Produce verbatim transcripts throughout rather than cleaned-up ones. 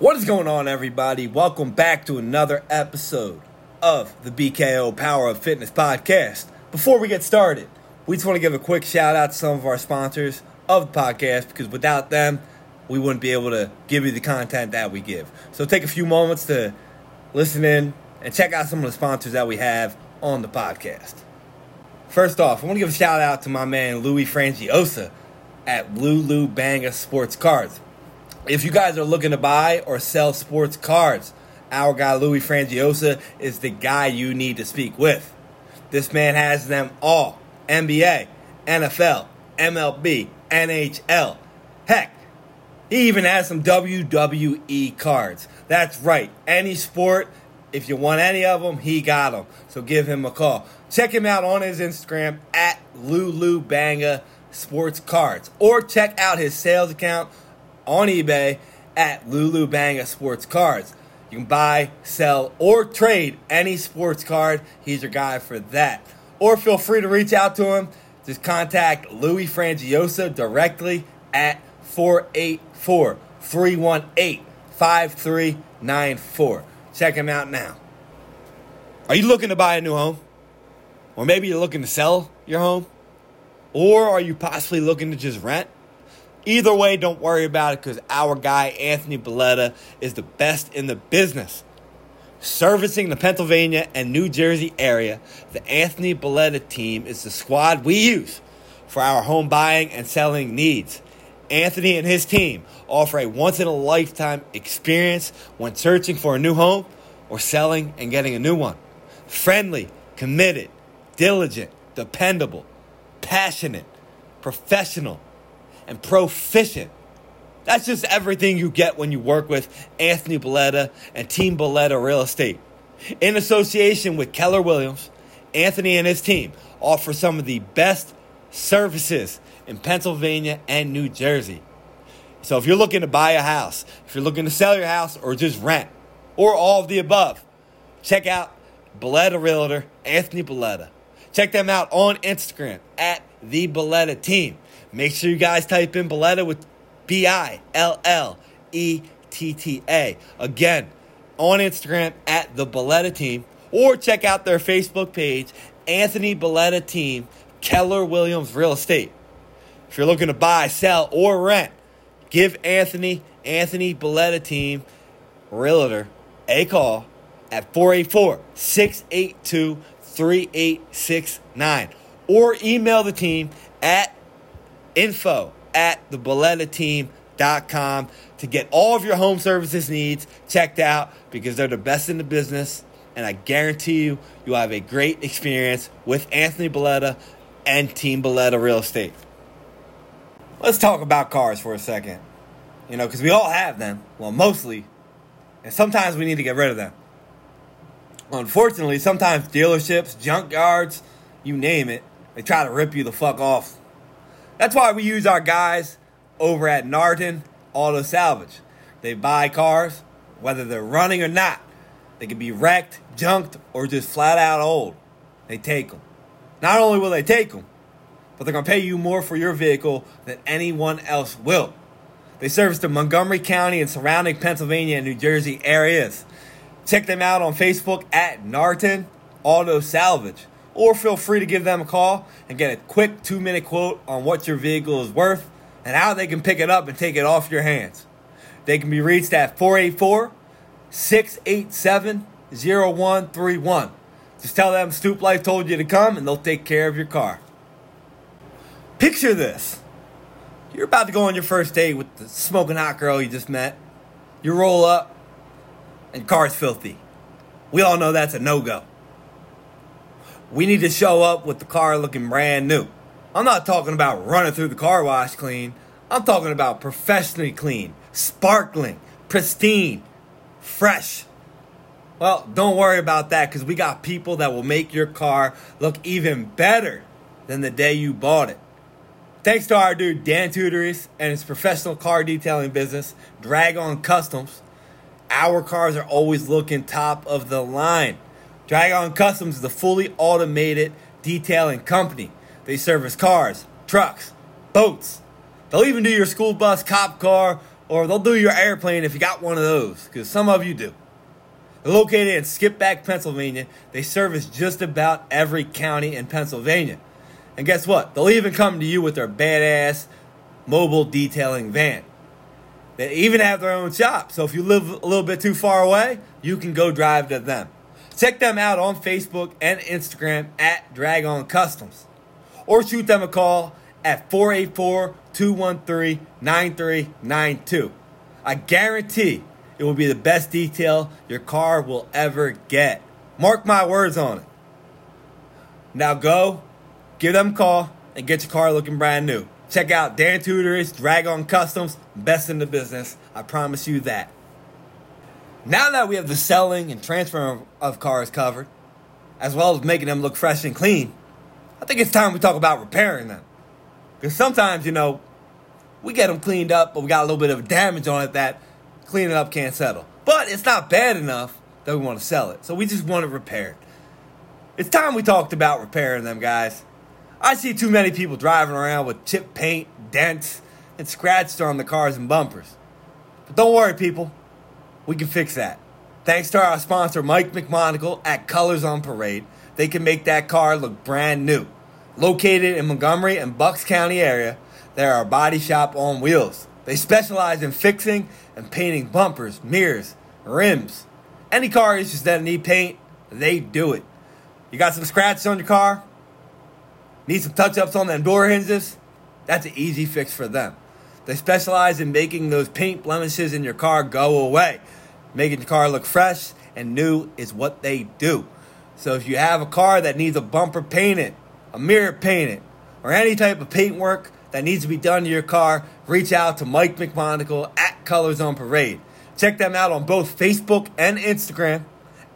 What is going on, everybody? Welcome back to another episode of the B K O Power of Fitness podcast. Before we get started, we just want to give a quick shout out to some of our sponsors of the podcast, because without them, we wouldn't be able to give you the content that we give. So take a few moments to listen in and check out some of the sponsors that we have on the podcast. First off, I want to give a shout out to my man Louis Frangiosa at Lulu Banga Sports Cards. If you guys are looking to buy or sell sports cards, our guy Louis Frangiosa is the guy you need to speak with. This man has them all. N B A, N F L, M L B, N H L. Heck, he even has some W W E cards. That's right. Any sport, if you want any of them, he got them. So give him a call. Check him out on his Instagram at Lulu Banga Sports Cards. Or check out his sales account on eBay at Lulu Banga Sports Cards. You can buy, sell, or trade any sports card. He's your guy for that. Or feel free to reach out to him. Just contact Louis Frangiosa directly at four eight four, three one eight, five three nine four. Check him out now. Are you looking to buy a new home? Or maybe you're looking to sell your home? Or are you possibly looking to just rent? Either way, don't worry about it, because our guy, Anthony Billetta, is the best in the business. Servicing the Pennsylvania and New Jersey area, the Anthony Billetta team is the squad we use for our home buying and selling needs. Anthony and his team offer a once-in-a-lifetime experience when searching for a new home or selling and getting a new one. Friendly, committed, diligent, dependable, passionate, professional, and proficient. That's just everything you get when you work with Anthony Billetta and Team Billetta Real Estate. In association with Keller Williams, Anthony and his team offer some of the best services in Pennsylvania and New Jersey. So if you're looking to buy a house, if you're looking to sell your house, or just rent, or all of the above, check out Billetta Realtor, Anthony Billetta. Check them out on Instagram at The Billetta Team. Make sure you guys type in Billetta with B I L L E T T A. Again, on Instagram at The Billetta Team, or check out their Facebook page, Anthony Billetta Team, Keller Williams Real Estate. If you're looking to buy, sell, or rent, give Anthony, Anthony Billetta Team Realtor, a call at four eight four, six eight two, three eight six nine, or email the team at info at the billetta team dot com to get all of your home services needs checked out, because they're the best in the business, and I guarantee you, you'll have a great experience with Anthony Billetta and Team Billetta Real Estate. Let's talk about cars for a second, you know, because we all have them, well, mostly, and sometimes we need to get rid of them. Unfortunately, sometimes dealerships, junkyards, you name it, they try to rip you the fuck off. That's why we use our guys over at Narton Auto Salvage. They buy cars, whether they're running or not. They can be wrecked, junked, or just flat out old. They take them. Not only will they take them, but they're going to pay you more for your vehicle than anyone else will. They service the Montgomery County and surrounding Pennsylvania and New Jersey areas. Check them out on Facebook at Narton Auto Salvage. Or feel free to give them a call and get a quick two-minute quote on what your vehicle is worth and how they can pick it up and take it off your hands. They can be reached at four eight four, six eight seven, zero one three one. Just tell them Stoop Life told you to come, and they'll take care of your car. Picture this. You're about to go on your first date with the smoking hot girl you just met. You roll up, and your car's filthy. We all know that's a no-go. We need to show up with the car looking brand new. I'm not talking about running through the car wash clean. I'm talking about professionally clean, sparkling, pristine, fresh. Well, don't worry about that, because we got people that will make your car look even better than the day you bought it. Thanks to our dude Dan Tudoris and his professional car detailing business, Dragon Customs, our cars are always looking top of the line. Dragon Customs is a fully automated detailing company. They service cars, trucks, boats. They'll even do your school bus, cop car, Or they'll do your airplane if you got one of those, because some of you do. They're located in Skipback, Pennsylvania. They service just about every county in Pennsylvania. And guess what? They'll even come to you with their badass mobile detailing van. They even have their own shop. So if you live a little bit too far away, you can go drive to them. Check them out on Facebook and Instagram at Dragon Customs. Or shoot them a call at four eight four, two one three, nine three nine two. I guarantee it will be the best detail your car will ever get. Mark my words on it. Now go, give them a call, and get your car looking brand new. Check out Dan Tudoris, Dragon Customs, best in the business. I promise you that. Now that we have the selling and transfer of cars covered, as well as making them look fresh and clean, I think it's time we talk about repairing them. Because sometimes, you know, we get them cleaned up, but we got a little bit of damage on it that cleaning up can't settle. But it's not bad enough that we want to sell it, so we just want it repaired. It's time we talked about repairing them, guys. I see too many people driving around with chipped paint, dents, and scratches on the cars and bumpers. But don't worry, people. We can fix that. Thanks to our sponsor, Mike McMonagle at Colors on Parade, they can make that car look brand new. Located in Montgomery and Bucks County area, they're our body shop on wheels. They specialize in fixing and painting bumpers, mirrors, rims. Any car issues that need paint, they do it. You got some scratches on your car? Need some touch-ups on them door hinges? That's an easy fix for them. They specialize in making those paint blemishes in your car go away. Making your car look fresh and new is what they do. So if you have a car that needs a bumper painted, a mirror painted, or any type of paint work that needs to be done to your car, reach out to Mike McMonagle at Colors on Parade. Check them out on both Facebook and Instagram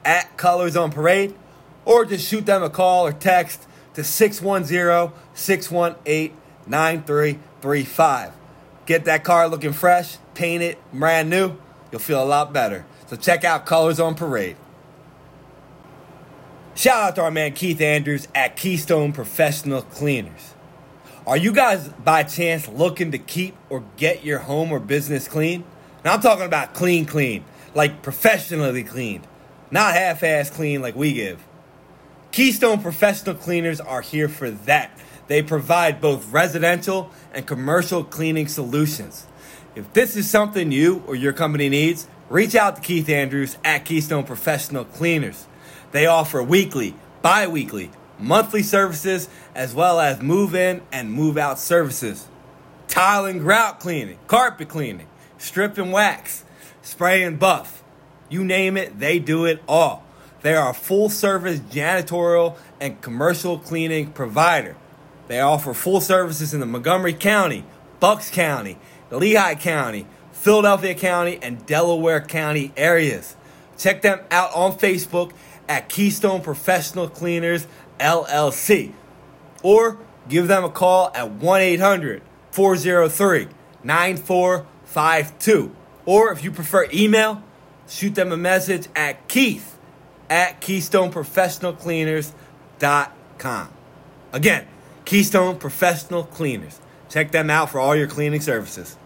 at Colors on Parade, or just shoot them a call or text to six one zero, six one eight, nine three three five. Get that car looking fresh, painted, brand new. You'll feel a lot better. So check out Colors on Parade. Shout out to our man Keith Andrews at Keystone Professional Cleaners. Are you guys by chance looking to keep or get your home or business clean? Now I'm talking about clean clean, like professionally cleaned, not half-ass clean like we give. Keystone Professional Cleaners are here for that. They provide both residential and commercial cleaning solutions. If this is something you or your company needs, reach out to Keith Andrews at Keystone Professional Cleaners. They offer weekly, bi-weekly, monthly services, as well as move-in and move-out services. Tile and grout cleaning, carpet cleaning, strip and wax, spray and buff. You name it, they do it all. They are a full-service janitorial and commercial cleaning provider. They offer full services in the Montgomery County, Bucks County, Lehigh County, Philadelphia County, and Delaware County areas. Check them out on Facebook at Keystone Professional Cleaners, L L C. Or give them a call at one eight hundred, four oh three, nine four five two. Or if you prefer email, shoot them a message at Keith at keystone professional cleaners dot com. Again, Keystone Professional Cleaners. Check them out for all your cleaning services.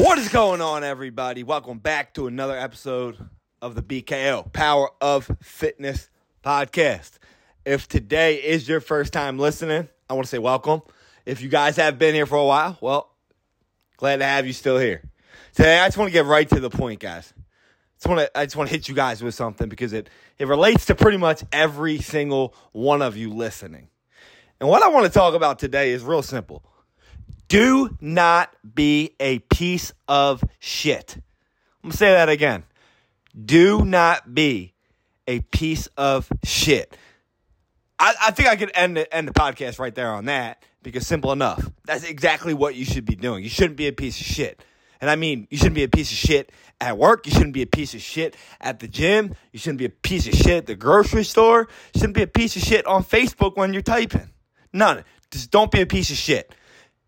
What is going on, everybody? Welcome back to another episode of the B K O, Power of Fitness Podcast. If today is your first time listening, I want to say welcome. If you guys have been here for a while, well, glad to have you still here. Today, I just want to get right to the point, guys. Just want to, I just want to hit you guys with something because it, it relates to pretty much every single one of you listening. And what I want to talk about today is real simple. Do not be a piece of shit. I'm going to say that again. Do not be a piece of shit. I, I think I could end the, end the podcast right there on that because simple enough. That's exactly what you should be doing. You shouldn't be a piece of shit. And I mean, you shouldn't be a piece of shit at work. You shouldn't be a piece of shit at the gym. You shouldn't be a piece of shit at the grocery store. You shouldn't be a piece of shit on Facebook when you're typing. None. Just don't be a piece of shit.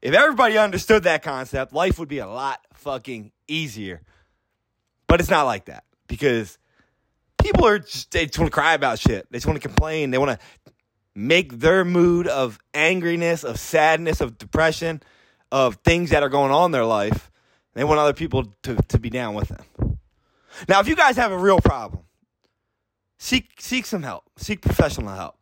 If everybody understood that concept, life would be a lot fucking easier. But it's not like that, because people are just, they just want to cry about shit. They just want to complain. They want to make their mood of angriness, of sadness, of depression, of things that are going on in their life. They want other people to, to be down with them. Now, if you guys have a real problem, seek seek some help. Seek professional help.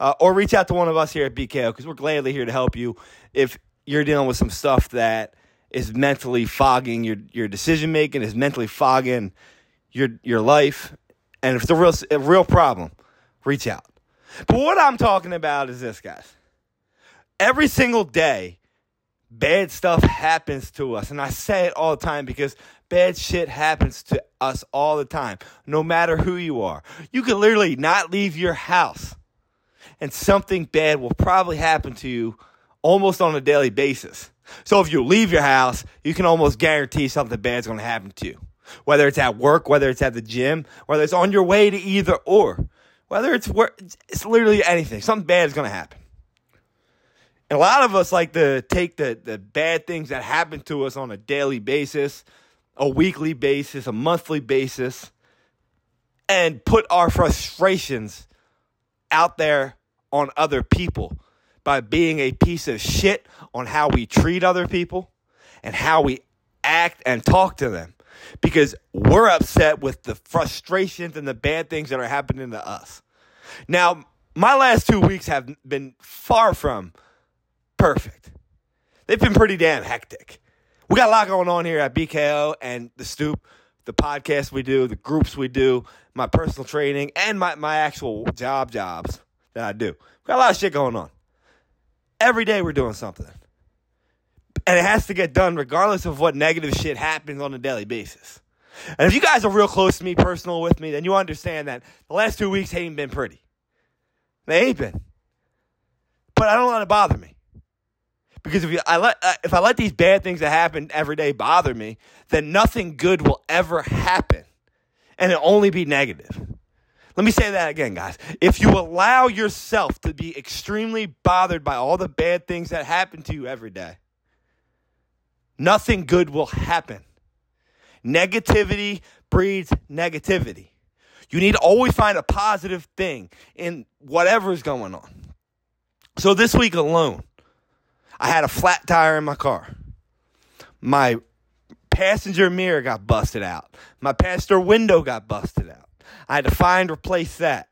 Uh, or reach out to one of us here at B K O, because we're gladly here to help you if you're dealing with some stuff that is mentally fogging your, your decision-making, is mentally fogging your your life. And if it's a real, a real problem, reach out. But what I'm talking about is this, guys. Every single day, bad stuff happens to us. And I say it all the time, because bad shit happens to us all the time, no matter who you are. You can literally not leave your house, and something bad will probably happen to you almost on a daily basis. So if you leave your house, you can almost guarantee something bad's going to happen to you. Whether it's at work, whether it's at the gym, whether it's on your way to either or. Whether it's wor- it's literally anything. Something bad is going to happen. And a lot of us like to take the, the bad things that happen to us on a daily basis, a weekly basis, a monthly basis, and put our frustrations out there on other people by being a piece of shit on how we treat other people and how we act and talk to them. Because we're upset with the frustrations and the bad things that are happening to us. Now, my last two weeks have been far from perfect. They've been pretty damn hectic. We got a lot going on here at B K O and The Stoop, the podcast we do, the groups we do, my personal training, and my, my actual job jobs that I do. We got a lot of shit going on. Every day we're doing something. And it has to get done regardless of what negative shit happens on a daily basis. And if you guys are real close to me, personal with me, then you understand that the last two weeks ain't been pretty. They ain't been. But I don't let it bother me. Because if you, I let uh, if I let these bad things that happen every day bother me, then nothing good will ever happen. And it'll only be negative. Let me say that again, guys. If you allow yourself to be extremely bothered by all the bad things that happen to you every day, nothing good will happen. Negativity breeds negativity. You need to always find a positive thing in whatever is going on. So this week alone, I had a flat tire in my car. My passenger mirror got busted out. My passenger window got busted out. I had to find and replace that.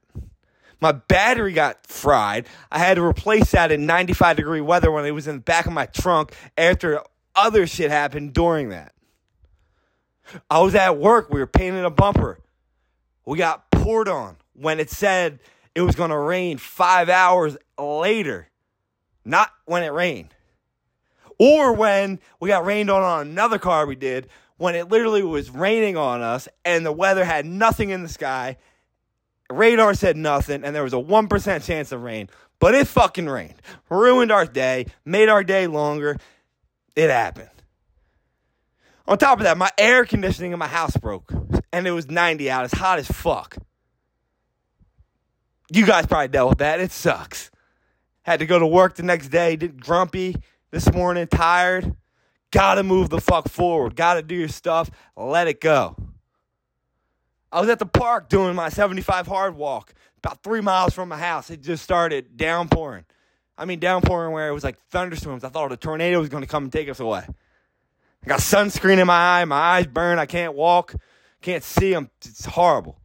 My battery got fried. I had to replace that in ninety-five degree weather when it was in the back of my trunk after other shit happened during that. I was at work. We were painting a bumper. We got poured on when it said it was going to rain five hours later. Not when it rained. Or when we got rained on on another car we did when it literally was raining on us and the weather had nothing in the sky. Radar said nothing and there was a one percent chance of rain. But it fucking rained. Ruined our day. Made our day longer. It happened. On top of that, my air conditioning in my house broke. And it was ninety out. It's hot as fuck. You guys probably dealt with that. It sucks. Had to go to work the next day. Did grumpy this morning. Tired. Gotta move the fuck forward. Gotta do your stuff. Let it go. I was at the park doing my seventy-five hard walk. About three miles from my house. It just started downpouring. I mean, downpouring where it was like thunderstorms. I thought a tornado was going to come and take us away. I got sunscreen in my eye. My eyes burn. I can't walk. Can't see. I'm, it's horrible.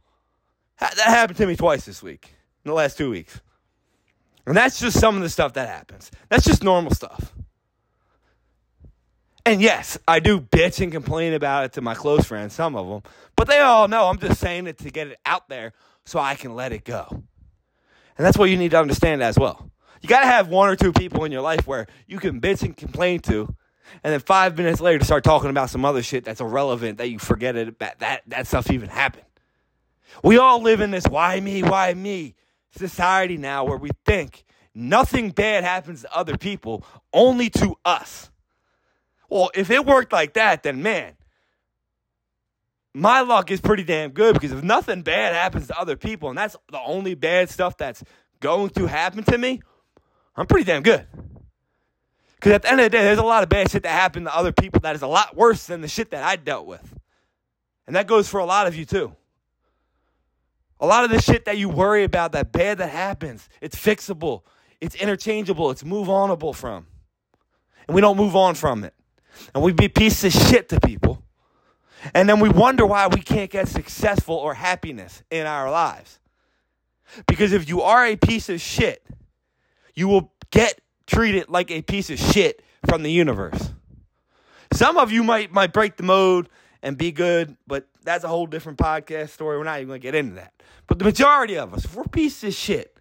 That happened to me twice this week, in the last two weeks. And that's just some of the stuff that happens. That's just normal stuff. And yes, I do bitch and complain about it to my close friends, some of them. But they all know I'm just saying it to get it out there so I can let it go. And that's what you need to understand as well. You got to have one or two people in your life where you can bitch and complain to, and then five minutes later start talking about some other shit that's irrelevant, that you forget it about, that, that stuff even happened. We all live in this why me, why me society now where we think nothing bad happens to other people, only to us. Well, if it worked like that, then man, my luck is pretty damn good, because if nothing bad happens to other people, and that's the only bad stuff that's going to happen to me, I'm pretty damn good. Because at the end of the day, there's a lot of bad shit that happened to other people that is a lot worse than the shit that I dealt with. And that goes for a lot of you too. A lot of the shit that you worry about, that bad that happens, it's fixable, it's interchangeable, it's move-onable from. And we don't move on from it. And we be pieces of shit to people. And then we wonder why we can't get successful or happiness in our lives. Because if you are a piece of shit, you will get treated like a piece of shit from the universe. Some of you might might break the mode and be good, but that's a whole different podcast story. We're not even going to get into that. But the majority of us, if we're pieces of shit,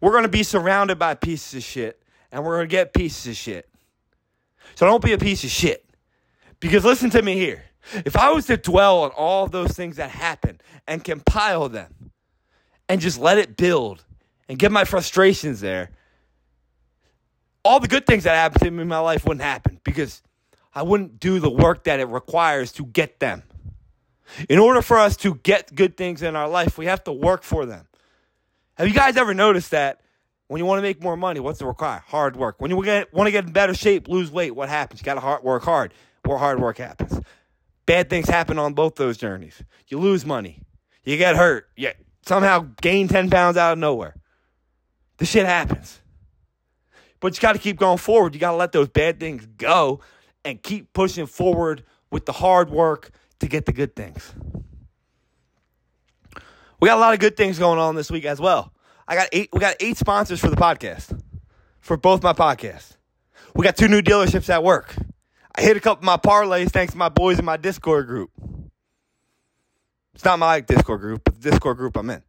we're going to be surrounded by pieces of shit, and we're going to get pieces of shit. So don't be a piece of shit. Because listen to me here. If I was to dwell on all those things that happen and compile them and just let it build and get my frustrations there, all the good things that happened to me in my life wouldn't happen, because I wouldn't do the work that it requires to get them. In order for us to get good things in our life, we have to work for them. Have you guys ever noticed that when you want to make more money, what's the require? Hard work. When you want to get in better shape, lose weight, what happens? You got to work hard. Where hard work happens. Bad things happen on both those journeys. You lose money. You get hurt. You somehow gain ten pounds out of nowhere. The shit happens. But you got to keep going forward. You got to let those bad things go and keep pushing forward with the hard work to get the good things. We got a lot of good things going on this week as well. I got eight. We got eight sponsors for the podcast, for both my podcasts. We got two new dealerships at work. I hit a couple of my parlays thanks to my boys in my Discord group. It's not my Discord group, but the Discord group I'm in.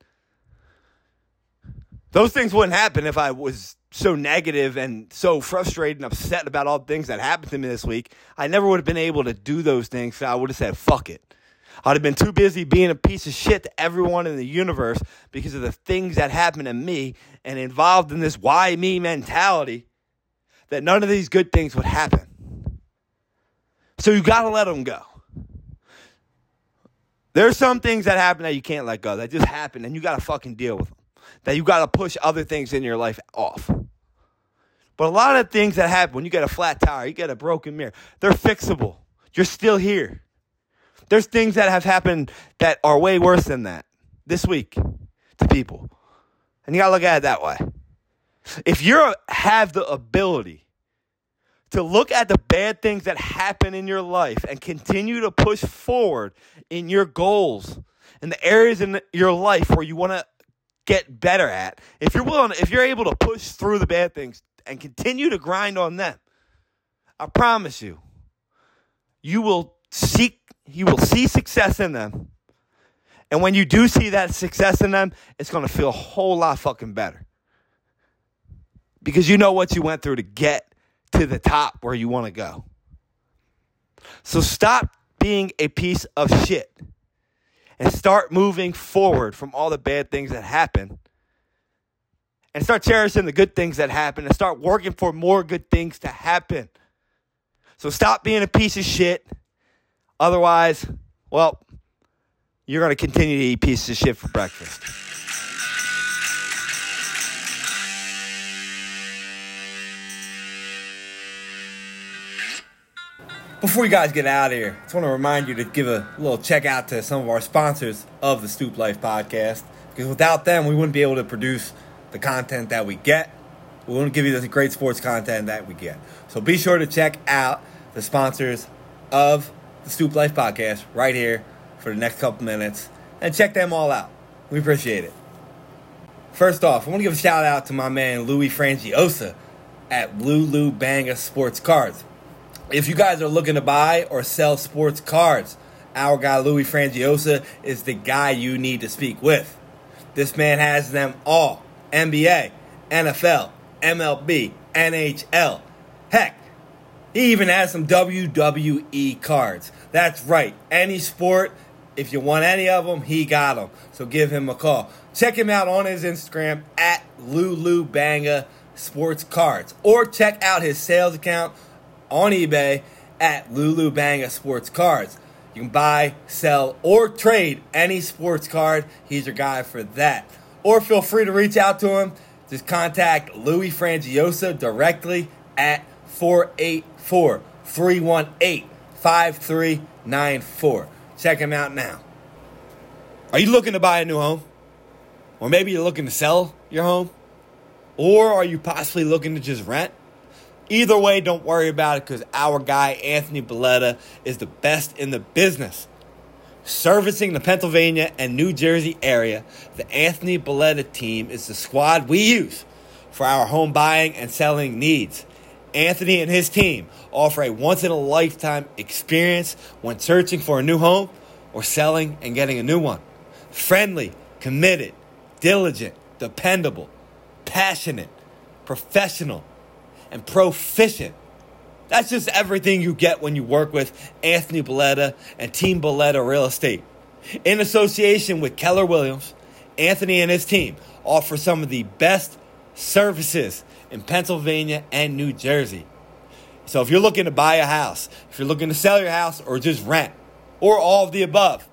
Those things wouldn't happen if I was so negative and so frustrated and upset about all the things that happened to me this week. I never would have been able to do those things, so I would have said, fuck it. I'd have been too busy being a piece of shit to everyone in the universe because of the things that happened to me, and involved in this why me mentality, that none of these good things would happen. So you got to let them go. There's some things that happen that you can't let go, that just happen, and you got to fucking deal with them, that you got to push other things in your life off. But a lot of things that happen, when you get a flat tire, you get a broken mirror, they're fixable. You're still here. There's things that have happened that are way worse than that this week to people. And you got to look at it that way. If you have the ability to look at the bad things that happen in your life and continue to push forward in your goals and the areas in your life where you want to get better at, if you're willing, if you're able to push through the bad things and continue to grind on them, I promise you, you will seek You will see success in them. And when you do see that success in them, it's going to feel a whole lot fucking better. Because you know what you went through to get to the top where you want to go. So stop being a piece of shit and start moving forward from all the bad things that happen. And start cherishing the good things that happen and start working for more good things to happen. So stop being a piece of shit. Otherwise, well, you're going to continue to eat pieces of shit for breakfast. Before you guys get out of here, I just want to remind you to give a little check out to some of our sponsors of the Stoop Life podcast. Because without them, we wouldn't be able to produce the content that we get. We wouldn't give you the great sports content that we get. So be sure to check out the sponsors of the Stoop Life podcast right here for the next couple minutes, and check them all out. We appreciate it. First off, I want to give a shout out to my man Louis Frangiosa at Lulu Banga Sports Cards. If you guys are looking to buy or sell sports cards, our guy Louis Frangiosa is the guy you need to speak with. This man has them all: N B A, N F L, M L B, N H L. Heck, he even has some W W E cards. That's right. Any sport, if you want any of them, he got them. So give him a call. Check him out on his Instagram at Lulu Banga Sports Cards. Or check out his sales account on eBay at Lulu Banga Sports Cards. You can buy, sell, or trade any sports card. He's your guy for that. Or feel free to reach out to him. Just contact Louis Frangiosa directly at four eight four, three one eight, five three nine four. Check him out now. Are you looking to buy a new home? Or maybe you're looking to sell your home? Or are you possibly looking to just rent? Either way, don't worry about it because our guy, Anthony Billetta, is the best in the business. Servicing the Pennsylvania and New Jersey area, the Anthony Billetta team is the squad we use for our home buying and selling needs. Anthony and his team offer a once-in-a-lifetime experience when searching for a new home or selling and getting a new one. Friendly, committed, diligent, dependable, passionate, professional, and proficient. That's just everything you get when you work with Anthony Billetta and Team Billetta Real Estate. In association with Keller Williams, Anthony and his team offer some of the best services in Pennsylvania and New Jersey. So if you're looking to buy a house, if you're looking to sell your house or just rent, or all of the above,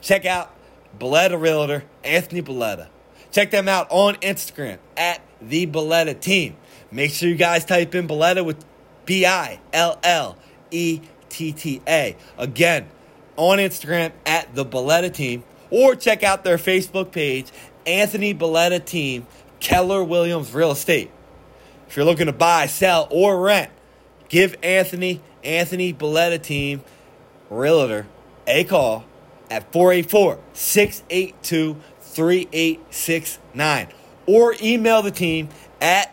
check out Billetta Realtor, Anthony Billetta. Check them out on Instagram at The Billetta Team. Make sure you guys type in Billetta with B I L L E T T A. Again, on Instagram at The Billetta Team, or check out their Facebook page, Anthony Billetta Team, Keller Williams Real Estate. If you're looking to buy, sell, or rent, give Anthony, Anthony Billetta Team, Realtor, a call at four eight four, six eight two, three eight six nine or email the team at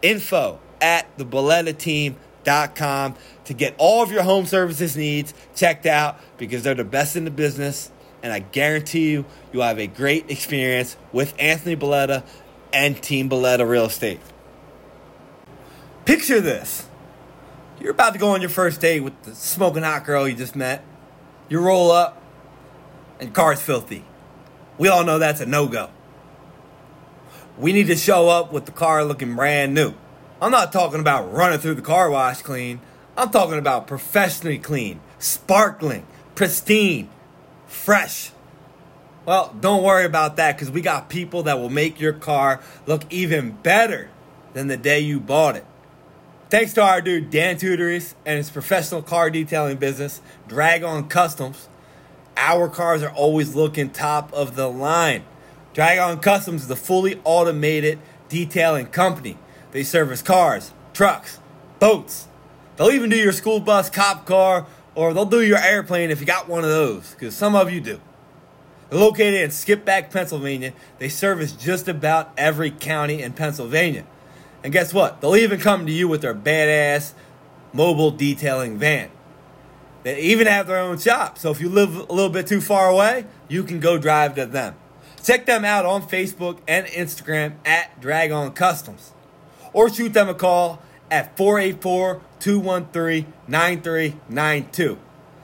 info at the billetta team dot com to get all of your home services needs checked out because they're the best in the business, and I guarantee you, you'll have a great experience with Anthony Billetta and Team Billetta Real Estate. Picture this. You're about to go on your first date with the smoking hot girl you just met. You roll up, and car's filthy. We all know that's a no-go. We need to show up with the car looking brand new. I'm not talking about running through the car wash clean. I'm talking about professionally clean, sparkling, pristine, fresh. Well, don't worry about that because we got people that will make your car look even better than the day you bought it. Thanks to our dude Dan Tudoris and his professional car detailing business, Dragon Customs, our cars are always looking top of the line. Dragon Customs is a fully automated detailing company. They service cars, trucks, boats. They'll even do your school bus, cop car, or they'll do your airplane if you got one of those, because some of you do. They're located in Skipback, Pennsylvania. They service just about every county in Pennsylvania. And guess what? They'll even come to you with their badass mobile detailing van. They even have their own shop. So if you live a little bit too far away, you can go drive to them. Check them out on Facebook and Instagram at Dragon Customs. Or shoot them a call at four eight four, two one three, nine three nine two.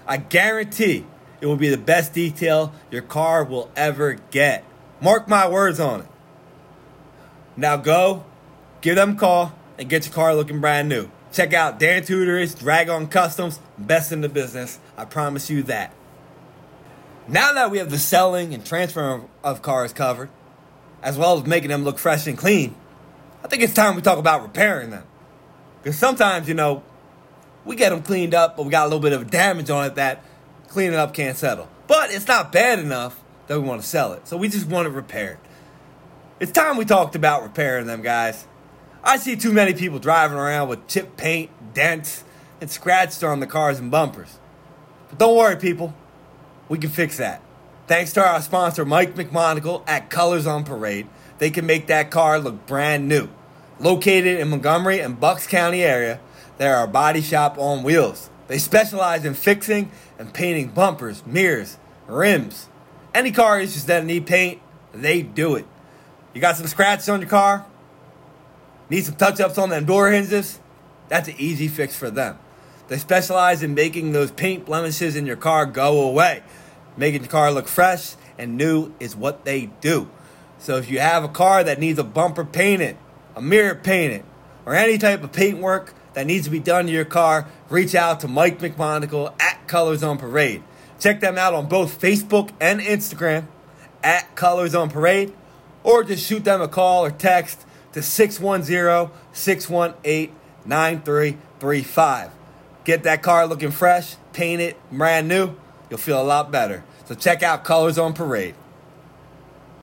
I guarantee it will be the best detail your car will ever get. Mark my words on it. Now go. Give them a call and get your car looking brand new. Check out Dan Tudoris, Dragon Customs, best in the business. I promise you that. Now that we have the selling and transfer of cars covered, as well as making them look fresh and clean, I think it's time we talk about repairing them. Because sometimes, you know, we get them cleaned up, but we got a little bit of damage on it that cleaning up can't settle. But it's not bad enough that we want to sell it, so we just want it repaired. It's time we talked about repairing them, guys. I see too many people driving around with chipped paint, dents, and scratches on the cars and bumpers. But don't worry, people. We can fix that. Thanks to our sponsor, Mike McMonagle at Colors on Parade, they can make that car look brand new. Located in Montgomery and Bucks County area, they're our body shop on wheels. They specialize in fixing and painting bumpers, mirrors, rims. Any car issues that need paint, they do it. You got some scratches on your car? Need some touch-ups on them door hinges? That's an easy fix for them. They specialize in making those paint blemishes in your car go away. Making your car look fresh and new is what they do. So if you have a car that needs a bumper painted, a mirror painted, or any type of paintwork, that needs to be done to your car, reach out to Mike McMonagle at Colors on Parade. Check them out on both Facebook and Instagram at Colors on Parade, or just shoot them a call or text to six one zero, six one eight, nine three three five. Get that car looking fresh, paint it brand new. You'll feel a lot better. So check out Colors on Parade.